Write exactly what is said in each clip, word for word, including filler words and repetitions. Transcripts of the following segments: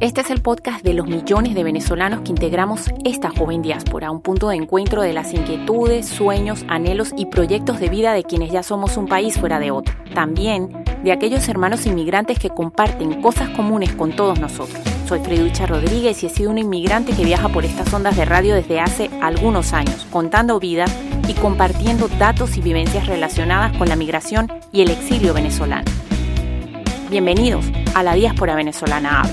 Este es el podcast de los millones de venezolanos que integramos esta joven diáspora, un punto de encuentro de las inquietudes, sueños, anhelos y proyectos de vida de quienes ya somos un país fuera de otro. También de aquellos hermanos inmigrantes que comparten cosas comunes con todos nosotros. Soy Freducha Rodríguez y he sido una inmigrante que viaja por estas ondas de radio desde hace algunos años, contando vidas y compartiendo datos y vivencias relacionadas con la migración y el exilio venezolano. Bienvenidos a la Diáspora Venezolana Habla.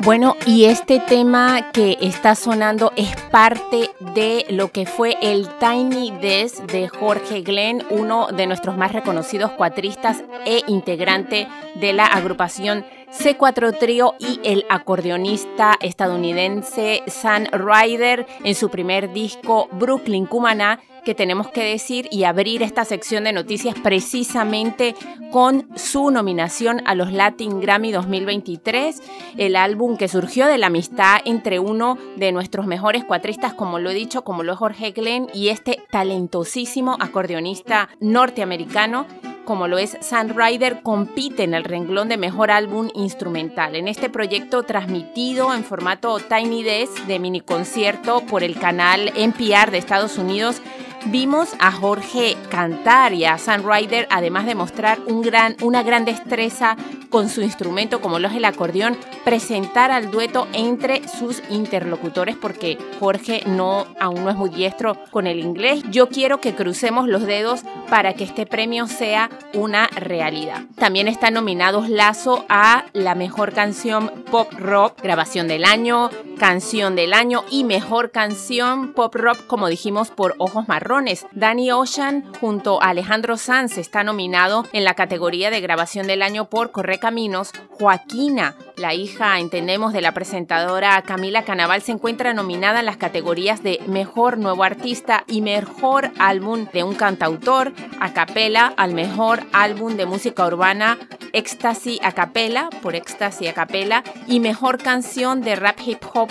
Bueno, y este tema que está sonando es parte de lo que fue el Tiny Desk de Jorge Glem, uno de nuestros más reconocidos cuatristas e integrante de la agrupación C cuatro Trio, y el acordeonista estadounidense Sam Reider en su primer disco Brooklyn Cumaná, que tenemos que decir y abrir esta sección de noticias precisamente con su nominación a los Latin Grammy dos mil veintitrés, el álbum que surgió de la amistad entre uno de nuestros mejores cuatristas, como lo he dicho, como lo es Jorge Glem, y este talentosísimo acordeonista norteamericano, como lo es Sam Reider, compite en el renglón de Mejor Álbum Instrumental. En este proyecto transmitido en formato Tiny Desk de miniconcierto por el canal N P R de Estados Unidos, vimos a Jorge cantar y a Sam Reider, además de mostrar un gran, una gran destreza con su instrumento, como lo es el acordeón, presentar al dueto entre sus interlocutores, porque Jorge no, aún no es muy diestro con el inglés. Yo quiero que crucemos los dedos para que este premio sea una realidad. También están nominados Lasso a la Mejor Canción Pop Rock, Grabación del Año, Canción del Año y Mejor Canción Pop Rock, como dijimos, por Ojos Marrones. Danny Ocean junto a Alejandro Sanz está nominado en la categoría de Grabación del Año por Correcaminos. Joaquina, la hija, entendemos, de la presentadora Camila Canaval, se encuentra nominada en las categorías de Mejor Nuevo Artista y Mejor Álbum de un Cantautor a Capela, al Mejor Álbum de Música Urbana Éxtasis a Capela, por Éxtasis a Capela, y Mejor Canción de Rap Hip Hop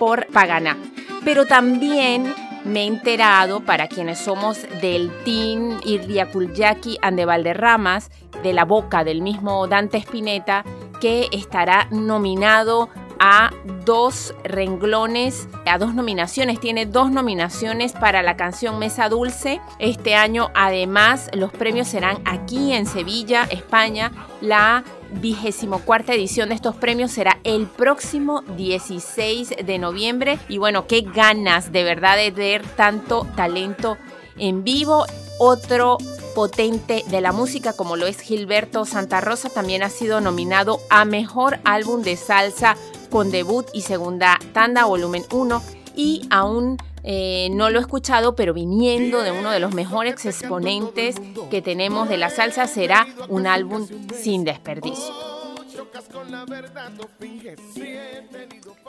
por Paganá. Pero también me he enterado, para quienes somos del team Irdiakulyaki and de Valderramas, de la boca del mismo Dante Spinetta, que estará nominado a dos renglones, a dos nominaciones. Tiene dos nominaciones para la canción Mesa Dulce. Este año, además, los premios serán aquí en Sevilla, España. La vigésimo cuarta edición de estos premios será el próximo dieciséis de noviembre. Y bueno, qué ganas de verdad de ver tanto talento en vivo. Otro potente de la música, como lo es Gilberto Santa Rosa, también ha sido nominado a Mejor Álbum de Salsa con debut y segunda tanda, volumen uno, y aún eh, no lo he escuchado, pero viniendo de uno de los mejores exponentes que tenemos de la salsa, será un álbum sin desperdicio.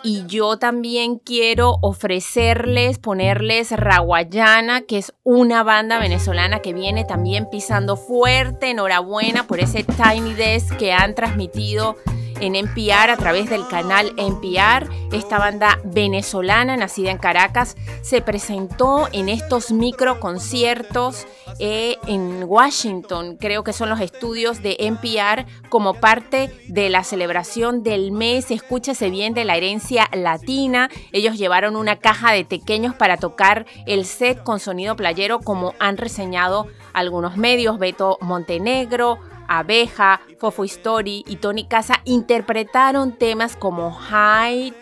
Y yo también quiero ofrecerles, ponerles Rawayana, que es una banda venezolana que viene también pisando fuerte. Enhorabuena por ese Tiny Desk que han transmitido en N P R a través del canal N P R. Esta banda venezolana, nacida en Caracas, se presentó en estos microconciertos eh, en Washington, creo que son los estudios de N P R, como parte de la celebración del mes, escúchese bien, de la herencia latina. Ellos llevaron una caja de tequeños para tocar el set con sonido playero, como han reseñado algunos medios. Beto Montenegro, Abeja, Fofo Story y Tony Casa interpretaron temas como Hide,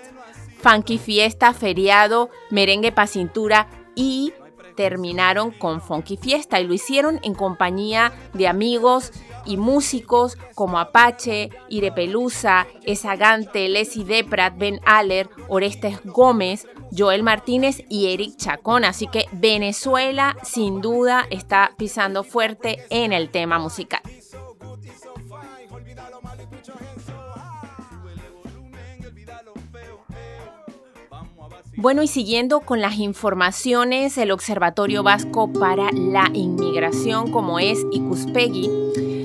Funky Fiesta, Feriado, Merengue Pa' Cintura, y terminaron con Funky Fiesta, y lo hicieron en compañía de amigos y músicos como Apache, Irepelusa, Esagante, Leslie Deprat, Ben Aller, Orestes Gómez, Joel Martínez y Eric Chacón. Así que Venezuela sin duda está pisando fuerte en el tema musical. Bueno, y siguiendo con las informaciones, el Observatorio Vasco para la Inmigración, como es Ikuspegi,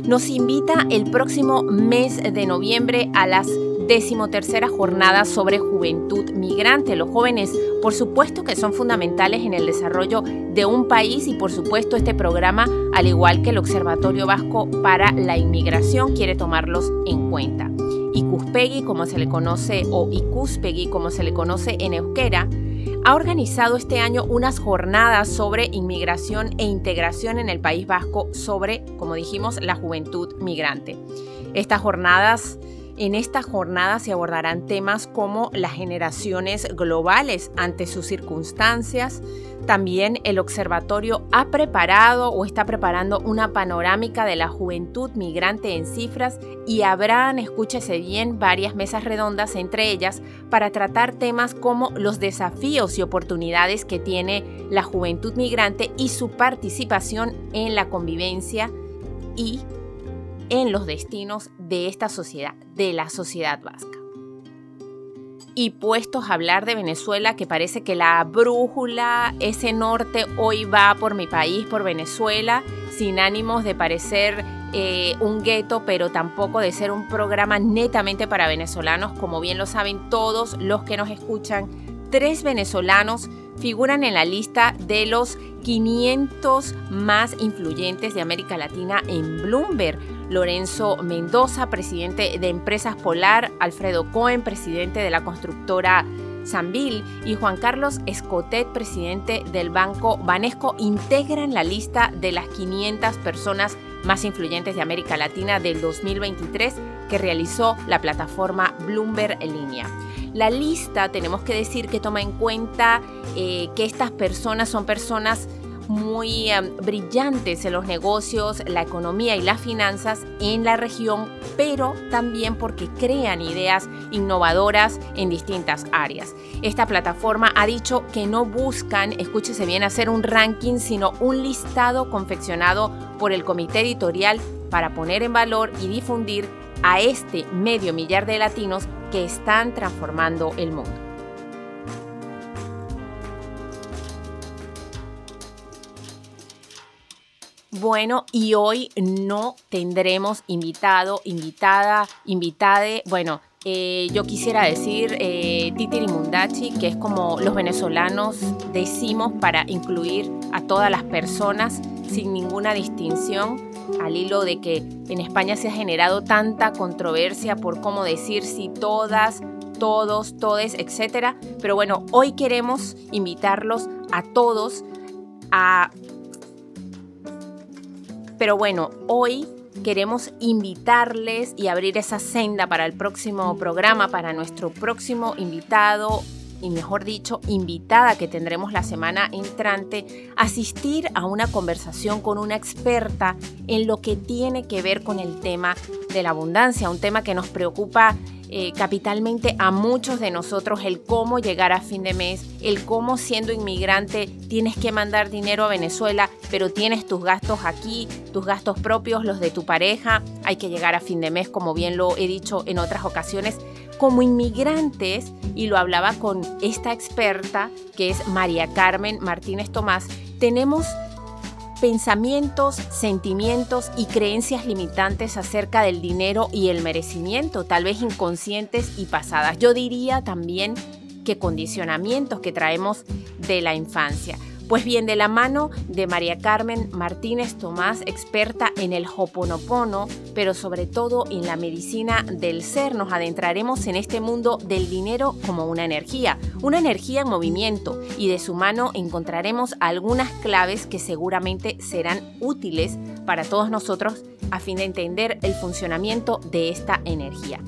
nos invita el próximo mes de noviembre a las decimotercera jornada sobre juventud migrante. Los jóvenes, por supuesto que son fundamentales en el desarrollo de un país y por supuesto este programa, al igual que el Observatorio Vasco para la Inmigración, quiere tomarlos en cuenta. Ikuspegi, como se le conoce, o Ikuspegi, como se le conoce en euskera, ha organizado este año unas jornadas sobre inmigración e integración en el País Vasco sobre, como dijimos, la juventud migrante. Estas jornadas En esta jornada se abordarán temas como las generaciones globales ante sus circunstancias. También el observatorio ha preparado o está preparando una panorámica de la juventud migrante en cifras y habrán, escúchese bien, varias mesas redondas entre ellas para tratar temas como los desafíos y oportunidades que tiene la juventud migrante y su participación en la convivencia y en los destinos de esta sociedad, de la sociedad vasca. Y puestos a hablar de Venezuela, que parece que la brújula, ese norte, hoy va por mi país, por Venezuela, sin ánimos de parecer eh, un gueto, pero tampoco de ser un programa netamente para venezolanos. Como bien lo saben todos los que nos escuchan, tres venezolanos figuran en la lista de los quinientos más influyentes de América Latina en Bloomberg. Lorenzo Mendoza, presidente de Empresas Polar, Alfredo Cohen, presidente de la constructora Sambil, y Juan Carlos Escotet, presidente del Banco Banesco, integran la lista de las quinientas personas más influyentes de América Latina del dos mil veintitrés que realizó la plataforma Bloomberg en línea. La lista, tenemos que decir, que toma en cuenta eh, que estas personas son personas muy eh, brillantes en los negocios, la economía y las finanzas en la región, pero también porque crean ideas innovadoras en distintas áreas. Esta plataforma ha dicho que no buscan, escúchese bien, hacer un ranking, sino un listado confeccionado por el comité editorial para poner en valor y difundir a este medio millar de latinos que están transformando el mundo. Bueno, y hoy no tendremos invitado, invitada, invitade, bueno, eh, yo quisiera decir eh, titirimundachi, que es como los venezolanos decimos para incluir a todas las personas sin ninguna distinción, al hilo de que en España se ha generado tanta controversia por cómo decir si todas, todos, todes, etcétera. Pero bueno, hoy queremos invitarlos a todos a... Pero bueno, hoy queremos invitarles y abrir esa senda para el próximo programa, para nuestro próximo invitado, y mejor dicho, invitada que tendremos la semana entrante, asistir a una conversación con una experta en lo que tiene que ver con el tema de la abundancia, un tema que nos preocupa eh, capitalmente a muchos de nosotros, el cómo llegar a fin de mes, el cómo siendo inmigrante tienes que mandar dinero a Venezuela, pero tienes tus gastos aquí, tus gastos propios, los de tu pareja, hay que llegar a fin de mes, como bien lo he dicho en otras ocasiones, como inmigrantes, y lo hablaba con esta experta que es María Carmen Martínez Tomás. Tenemos pensamientos, sentimientos y creencias limitantes acerca del dinero y el merecimiento, tal vez inconscientes y pasadas. Yo diría también que condicionamientos que traemos de la infancia. Pues bien, de la mano de María Carmen Martínez Tomás, experta en el Hoponopono, pero sobre todo en la medicina del ser, nos adentraremos en este mundo del dinero como una energía, una energía en movimiento, y de su mano encontraremos algunas claves que seguramente serán útiles para todos nosotros a fin de entender el funcionamiento de esta energía.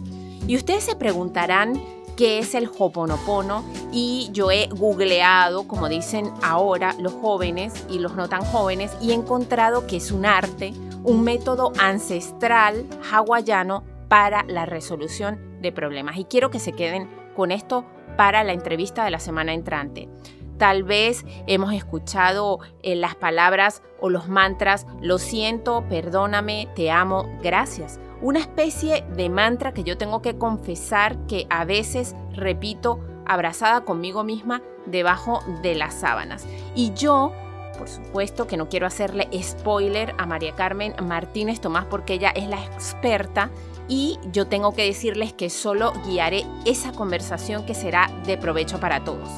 Y ustedes se preguntarán, ¿qué es el Hoponopono? Y yo he googleado, como dicen ahora los jóvenes y los no tan jóvenes, y he encontrado que es un arte, un método ancestral hawaiano para la resolución de problemas. Y quiero que se queden con esto para la entrevista de la semana entrante. Tal vez hemos escuchado eh, las palabras o los mantras, lo siento, perdóname, te amo, gracias. Una especie de mantra que yo tengo que confesar que a veces repito abrazada conmigo misma debajo de las sábanas. Y yo por supuesto que no quiero hacerle spoiler a María Carmen Martínez Tomás porque ella es la experta y yo tengo que decirles que solo guiaré esa conversación que será de provecho para todos,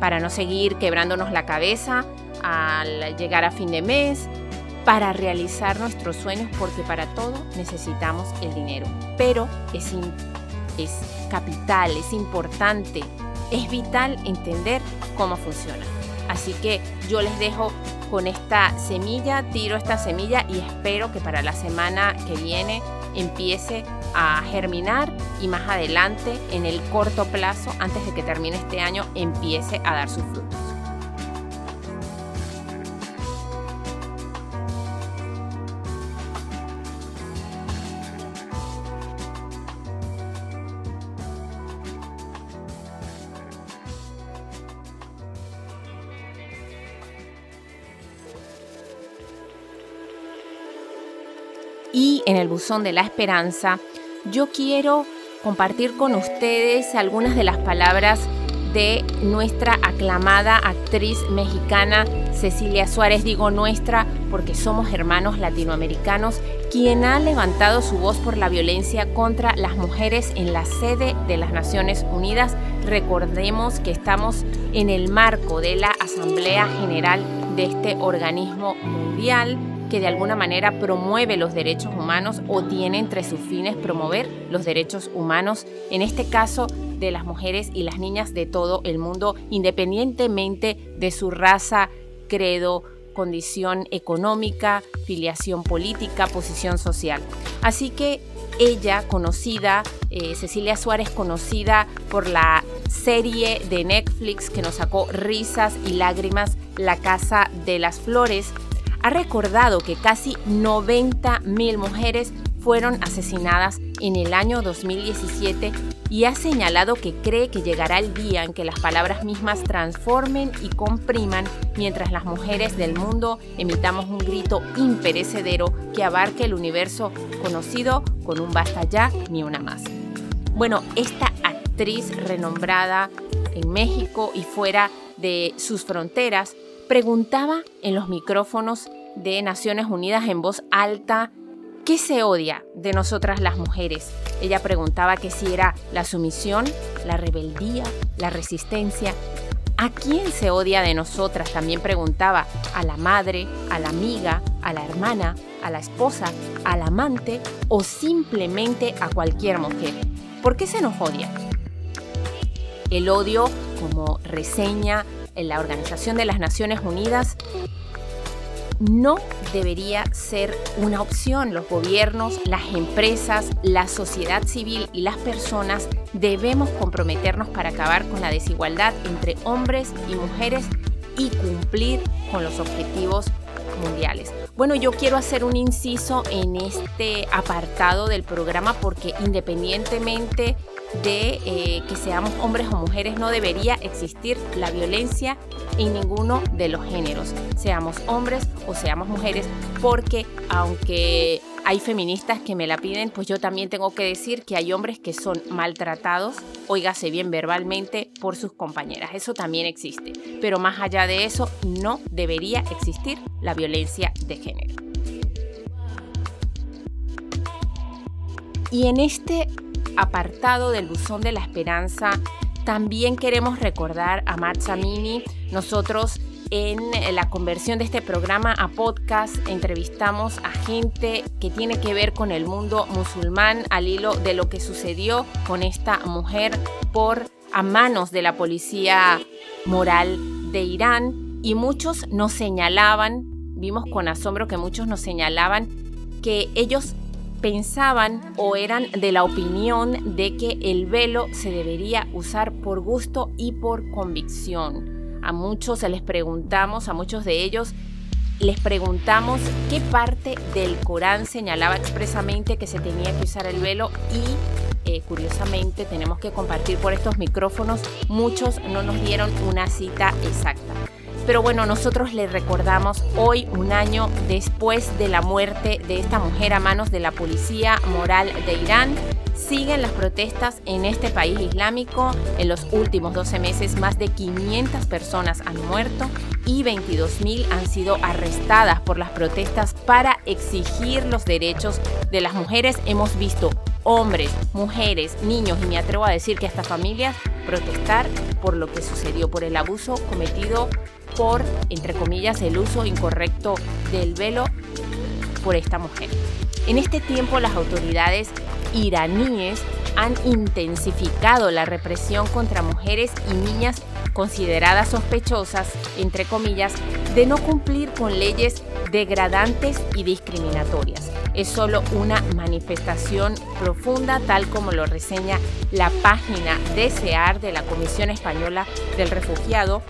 para no seguir quebrándonos la cabeza al llegar a fin de mes, para realizar nuestros sueños, porque para todo necesitamos el dinero, pero es, in- es capital, es importante, es vital entender cómo funciona. Así que yo les dejo con esta semilla, tiro esta semilla y espero que para la semana que viene empiece a germinar y más adelante, en el corto plazo, antes de que termine este año, empiece a dar sus frutos. Y en el buzón de la esperanza, yo quiero compartir con ustedes algunas de las palabras de nuestra aclamada actriz mexicana Cecilia Suárez. Digo nuestra porque somos hermanos latinoamericanos, quien ha levantado su voz por la violencia contra las mujeres en la sede de las Naciones Unidas. Recordemos que estamos en el marco de la Asamblea General de este organismo mundial, que de alguna manera promueve los derechos humanos o tiene entre sus fines promover los derechos humanos, en este caso de las mujeres y las niñas de todo el mundo, independientemente de su raza, credo, condición económica, filiación política, posición social. Así que ella, conocida, eh, Cecilia Suárez, conocida por la serie de Netflix que nos sacó risas y lágrimas, La Casa de las Flores, ha recordado que casi noventa mil mujeres fueron asesinadas en el año dos mil diecisiete y ha señalado que cree que llegará el día en que las palabras mismas transformen y compriman mientras las mujeres del mundo emitamos un grito imperecedero que abarque el universo conocido con un basta ya ni una más. Bueno, esta actriz renombrada en México y fuera de sus fronteras preguntaba en los micrófonos de Naciones Unidas en voz alta qué se odia de nosotras las mujeres. Ella preguntaba que si era la sumisión, la rebeldía, la resistencia. ¿A quién se odia de nosotras? También preguntaba a la madre, a la amiga, a la hermana, a la esposa, al amante o simplemente a cualquier mujer. ¿Por qué se nos odia? El odio, como reseña en la Organización de las Naciones Unidas, no debería ser una opción. Los gobiernos, las empresas, la sociedad civil y las personas debemos comprometernos para acabar con la desigualdad entre hombres y mujeres y cumplir con los objetivos mundiales. Bueno, yo quiero hacer un inciso en este apartado del programa porque independientemente de eh, que seamos hombres o mujeres, no debería existir la violencia en ninguno de los géneros, seamos hombres o seamos mujeres, porque aunque hay feministas que me la piden, pues yo también tengo que decir que hay hombres que son maltratados, óigase bien, verbalmente, por sus compañeras. Eso también existe, pero más allá de eso, no debería existir la violencia de género. Y en este apartado del buzón de la esperanza, también queremos recordar a Mahsa Amini. Nosotros en la conversión de este programa a podcast entrevistamos a gente que tiene que ver con el mundo musulmán al hilo de lo que sucedió con esta mujer por a manos de la policía moral de Irán, y muchos nos señalaban, vimos con asombro que muchos nos señalaban que ellos pensaban o eran de la opinión de que el velo se debería usar por gusto y por convicción. A muchos les preguntamos, a muchos de ellos les preguntamos qué parte del Corán señalaba expresamente que se tenía que usar el velo y eh, curiosamente tenemos que compartir por estos micrófonos, muchos no nos dieron una cita exacta. Pero bueno, nosotros les recordamos hoy, un año después de la muerte de esta mujer a manos de la policía moral de Irán, siguen las protestas en este país islámico. En los últimos doce meses, más de quinientas personas han muerto y veintidós mil han sido arrestadas por las protestas para exigir los derechos de las mujeres. Hemos visto hombres, mujeres, niños y me atrevo a decir que hasta familias protestar por lo que sucedió, por el abuso cometido por, entre comillas, el uso incorrecto del velo por esta mujer. En este tiempo las autoridades iraníes han intensificado la represión contra mujeres y niñas consideradas sospechosas, entre comillas, de no cumplir con leyes degradantes y discriminatorias. Es solo una manifestación profunda, tal como lo reseña la página Desear de la Comisión Española del Refugiado,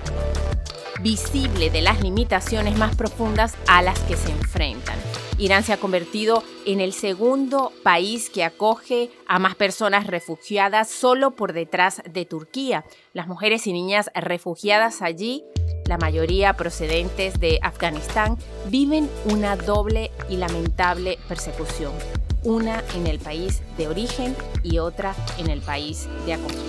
visible de las limitaciones más profundas a las que se enfrentan. Irán se ha convertido en el segundo país que acoge a más personas refugiadas, solo por detrás de Turquía. Las mujeres y niñas refugiadas allí, la mayoría procedentes de Afganistán, viven una doble y lamentable persecución, una en el país de origen y otra en el país de acogida.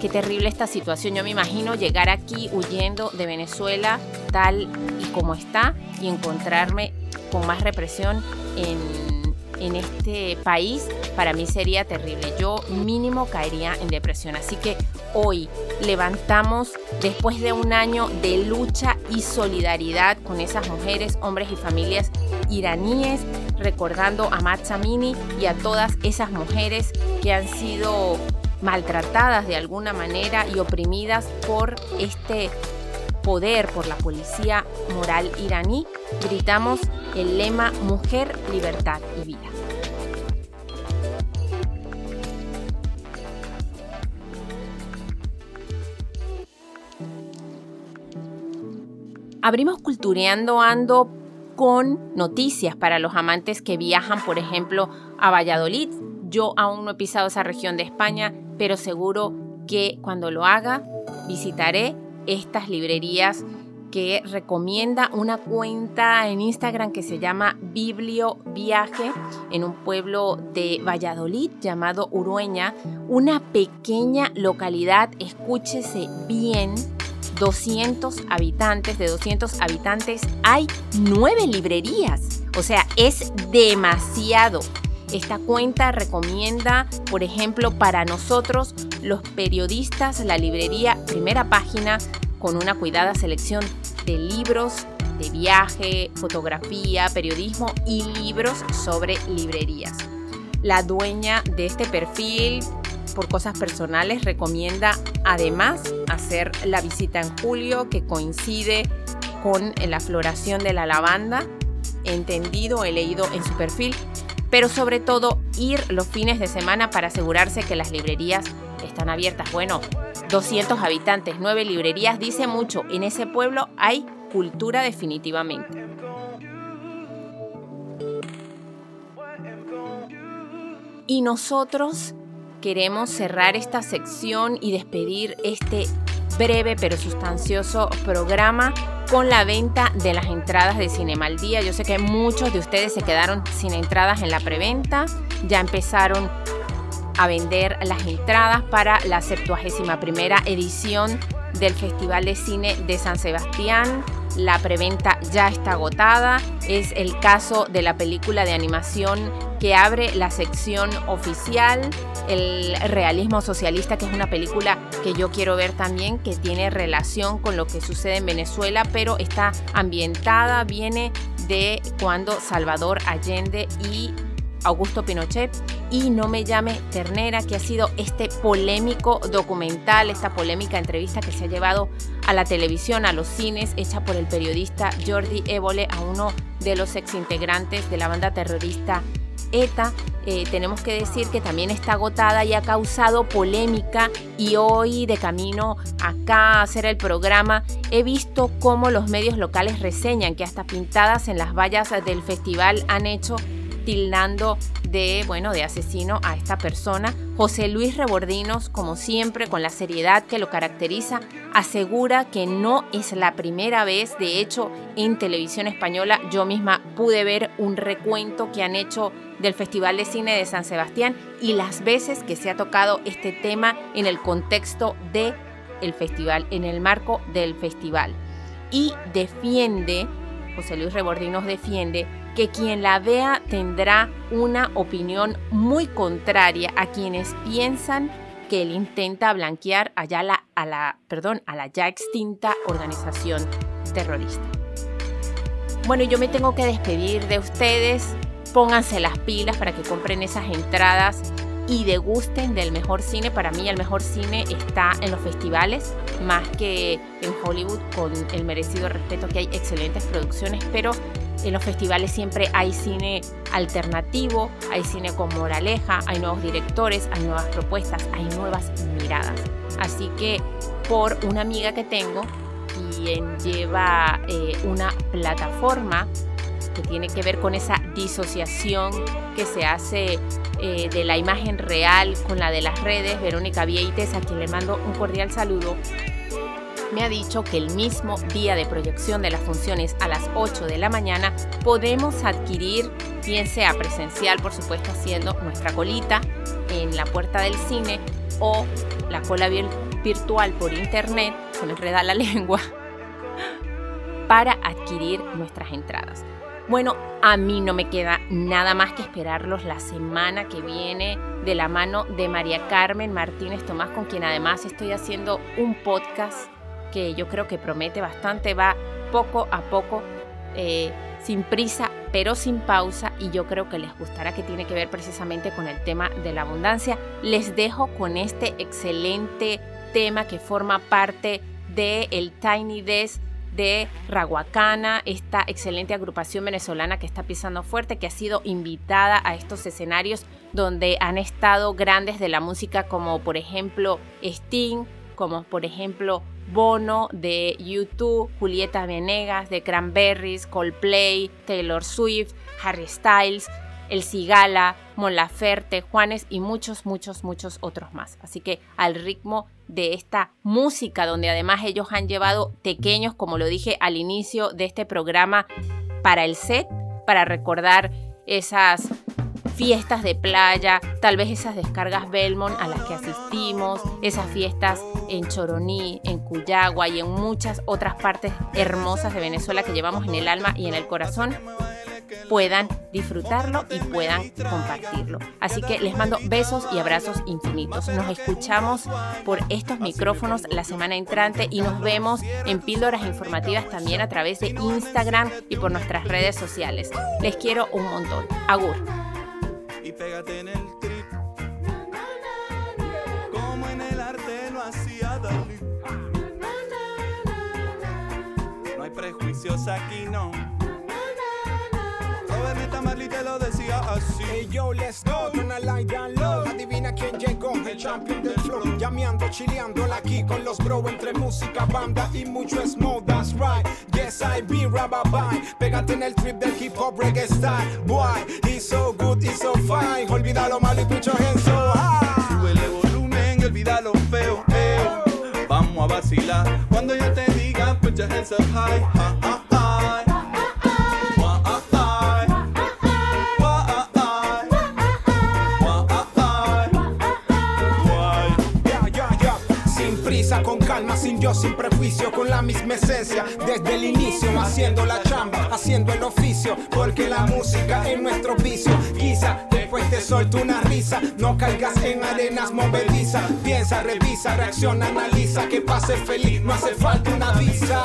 Qué terrible esta situación. Yo me imagino llegar aquí huyendo de Venezuela tal y como está y encontrarme con más represión en, en este país. Para mí sería terrible. Yo mínimo caería en depresión. Así que hoy levantamos, después de un año de lucha y solidaridad con esas mujeres, hombres y familias iraníes, recordando a Mahsa Amini y a todas esas mujeres que han sido maltratadas de alguna manera y oprimidas por este poder, por la policía moral iraní. Gritamos el lema Mujer, Libertad y Vida. Abrimos Cultureando Ando con noticias para los amantes que viajan, por ejemplo, a Valladolid. Yo aún no he pisado esa región de España, pero seguro que cuando lo haga visitaré estas librerías que recomienda una cuenta en Instagram que se llama Biblio Viaje, en un pueblo de Valladolid llamado Urueña, una pequeña localidad, escúchese bien, doscientos habitantes, de doscientos habitantes hay nueve librerías, o sea, es demasiado. Esta cuenta recomienda, por ejemplo, para nosotros, los periodistas, la librería Primera Página, con una cuidada selección de libros de viaje, fotografía, periodismo y libros sobre librerías. La dueña de este perfil, por cosas personales, recomienda además hacer la visita en julio, que coincide con la floración de la lavanda. He entendido, he leído en su perfil, pero sobre todo ir los fines de semana para asegurarse que las librerías están abiertas. Bueno, doscientos habitantes, nueve librerías, dice mucho. En ese pueblo hay cultura definitivamente. Y nosotros queremos cerrar esta sección y despedir este breve pero sustancioso programa con la venta de las entradas de Cinema al Día. Yo sé que muchos de ustedes se quedaron sin entradas en la preventa. Ya empezaron a vender las entradas para la septuagésima primera edición del Festival de Cine de San Sebastián. La preventa ya está agotada. Es el caso de la película de animación que abre la sección oficial, el realismo socialista, que es una película que yo quiero ver también, que tiene relación con lo que sucede en Venezuela, pero está ambientada, viene de cuando Salvador Allende y Augusto Pinochet, y No me llame ternera, que ha sido este polémico documental, esta polémica entrevista que se ha llevado a la televisión, a los cines, hecha por el periodista Jordi Évole a uno de los exintegrantes de la banda terrorista ETA. Eh, tenemos que decir que también está agotada y ha causado polémica, y hoy de camino acá a hacer el programa he visto cómo los medios locales reseñan que hasta pintadas en las vallas del festival han hecho, tildando de, bueno, de asesino a esta persona. José Luis Rebordinos, como siempre, con la seriedad que lo caracteriza, asegura que no es la primera vez. De hecho, en televisión española yo misma pude ver un recuento que han hecho del Festival de Cine de San Sebastián y las veces que se ha tocado este tema en el contexto del festival, en el marco del festival. y defiende, José Luis Rebordinos defiende, que quien la vea tendrá una opinión muy contraria a quienes piensan que él intenta blanquear a la, a la, perdón, a la ya extinta organización terrorista. Bueno, yo me tengo que despedir de ustedes. Pónganse las pilas para que compren esas entradas y degusten del mejor cine. Para mí el mejor cine está en los festivales, más que en Hollywood, con el merecido respeto que hay excelentes producciones, pero en los festivales siempre hay cine alternativo, hay cine con moraleja, hay nuevos directores, hay nuevas propuestas, hay nuevas miradas. Así que por una amiga que tengo, quien lleva eh, una plataforma que tiene que ver con esa disociación que se hace eh, de la imagen real con la de las redes, Verónica Vieites, a quien le mando un cordial saludo, me ha dicho que el mismo día de proyección de las funciones a las ocho de la mañana podemos adquirir, bien sea presencial, por supuesto, haciendo nuestra colita en la puerta del cine, o la cola virtual por internet, se me enreda la lengua, para adquirir nuestras entradas. Bueno, a mí no me queda nada más que esperarlos la semana que viene de la mano de María Carmen Martínez Tomás, con quien además estoy haciendo un podcast que yo creo que promete bastante, va poco a poco, eh, sin prisa pero sin pausa, y yo creo que les gustará, que tiene que ver precisamente con el tema de la abundancia. Les dejo con este excelente tema que forma parte del Tiny Desk de Rawayana, esta excelente agrupación venezolana que está pisando fuerte, que ha sido invitada a estos escenarios donde han estado grandes de la música como por ejemplo Sting, como por ejemplo Bono de U dos, Julieta Venegas de Cranberries, Coldplay, Taylor Swift, Harry Styles, El Cigala, Mon Laferte, Juanes y muchos, muchos, muchos otros más. Así que al ritmo de esta música, donde además ellos han llevado tequeños, como lo dije al inicio de este programa, para el set, para recordar esas fiestas de playa, tal vez esas descargas Belmont a las que asistimos, esas fiestas en Choroní, en Cuyagua y en muchas otras partes hermosas de Venezuela que llevamos en el alma y en el corazón, puedan disfrutarlo y puedan compartirlo. Así que les mando besos y abrazos infinitos. Nos escuchamos por estos micrófonos la semana entrante y nos vemos en Píldoras Informativas también a través de Instagram y por nuestras redes sociales. Les quiero un montón. Agur. Y pégate en el trip, como en el arte lo hacía Dalí. No hay prejuicios aquí, no. Robertita Marley te lo decía así. Hey yo, let's go, turn a light down low. Adivina quién llegó, el champion del flow. Llameando, chileándola aquí con los bro, entre música, banda y mucho smoke, that's right. Yes, I be Rababye. Pégate en el trip del hip hop reggae style. Boy, it's so good, it's so fine. Olvida lo malo y put your hands so high. Sube el volumen y olvida lo feo, eh. Vamos a vacilar. Cuando yo te diga, put your hands up high, ha, ha, ha. Con calma, sin yo, sin prejuicio, con la misma esencia, desde el inicio, haciendo la chamba, haciendo el oficio, porque la música es nuestro vicio. Quizá después te suelto una risa, no caigas en arenas movedizas, piensa, revisa, reacciona, analiza, que pase feliz, no hace falta una visa.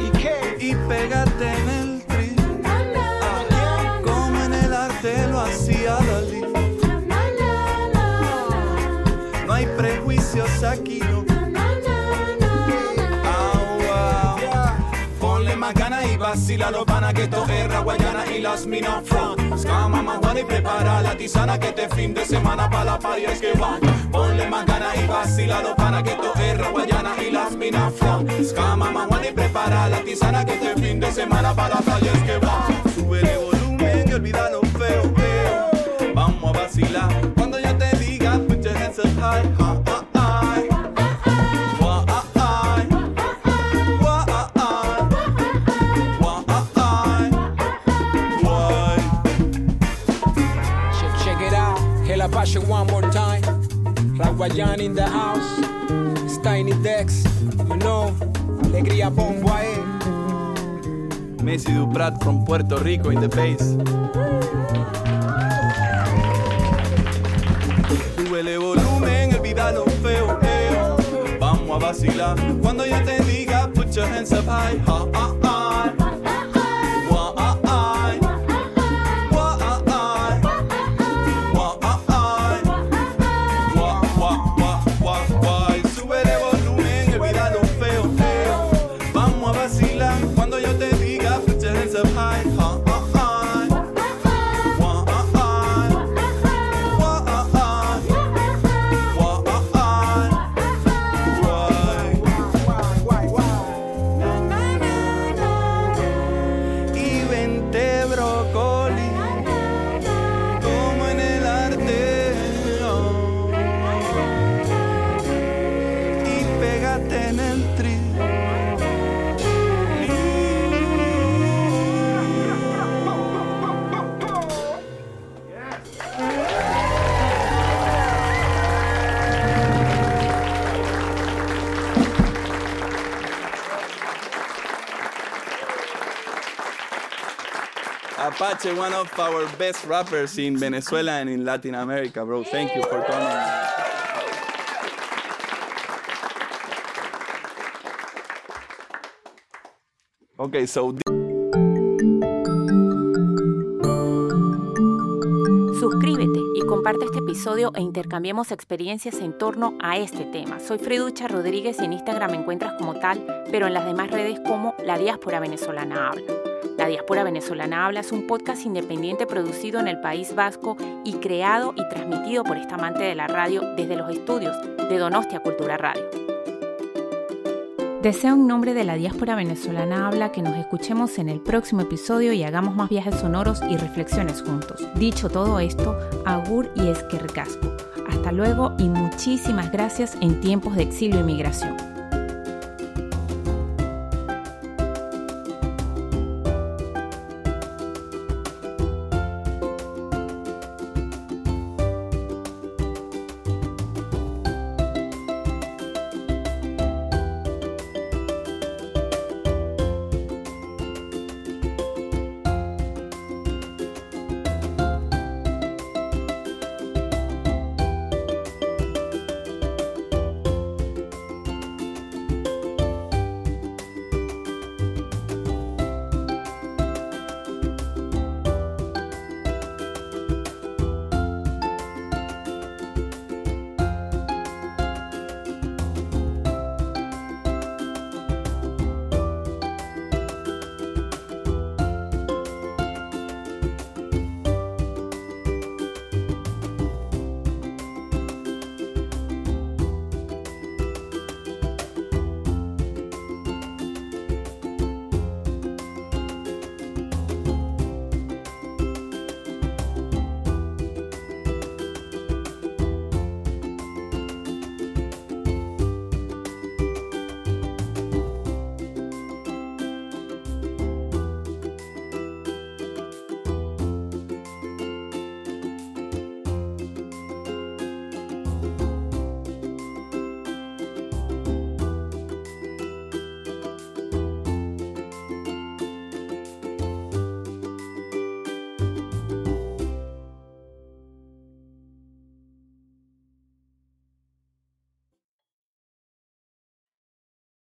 ¿Y qué? Y pégate en el trip, como en el arte lo hacía Dalí. No hay prejuicios aquí, no. No, no, no, no. Oh, wow. Yeah. Ponle más ganas y vacila los panas, que esto es Rawayana y las minas front. Escama más guana y prepara la tisana, que este fin de semana para la party es que van. Ponle más ganas y vacila los panas, que esto es Rawayana y las minas front. Escama más guana y prepara la tisana, que este fin de semana para la party es que van. Sube el volumen y olvida lo feo, feo. Vamos a vacilar. Cuando yo te diga, put your hands up high. One more time, Rawayana in the house, it's Tiny Dex. you know, alegría bombo a él. Messi Duprat from Puerto Rico in the bass. Súbele volumen, olvídalo feo, feo. Vamos a vacilar cuando yo te diga put your hands up high, ha, ha, ha. Apache, one of our best rappers in Venezuela and in Latin America, bro. Thank you for coming. Okay, so... Suscríbete y comparte este episodio e intercambiemos experiencias en torno a este tema. Soy Freducha Rodríguez y en Instagram me encuentras como tal, pero en las demás redes como La Diáspora Venezolana Habla. La Diáspora Venezolana Habla es un podcast independiente producido en el País Vasco y creado y transmitido por esta amante de la radio desde los estudios de Donostia Cultura Radio. Deseo en nombre de La Diáspora Venezolana Habla que nos escuchemos en el próximo episodio y hagamos más viajes sonoros y reflexiones juntos. Dicho todo esto, agur y eskerrik asko. Hasta luego y muchísimas gracias en tiempos de exilio y migración.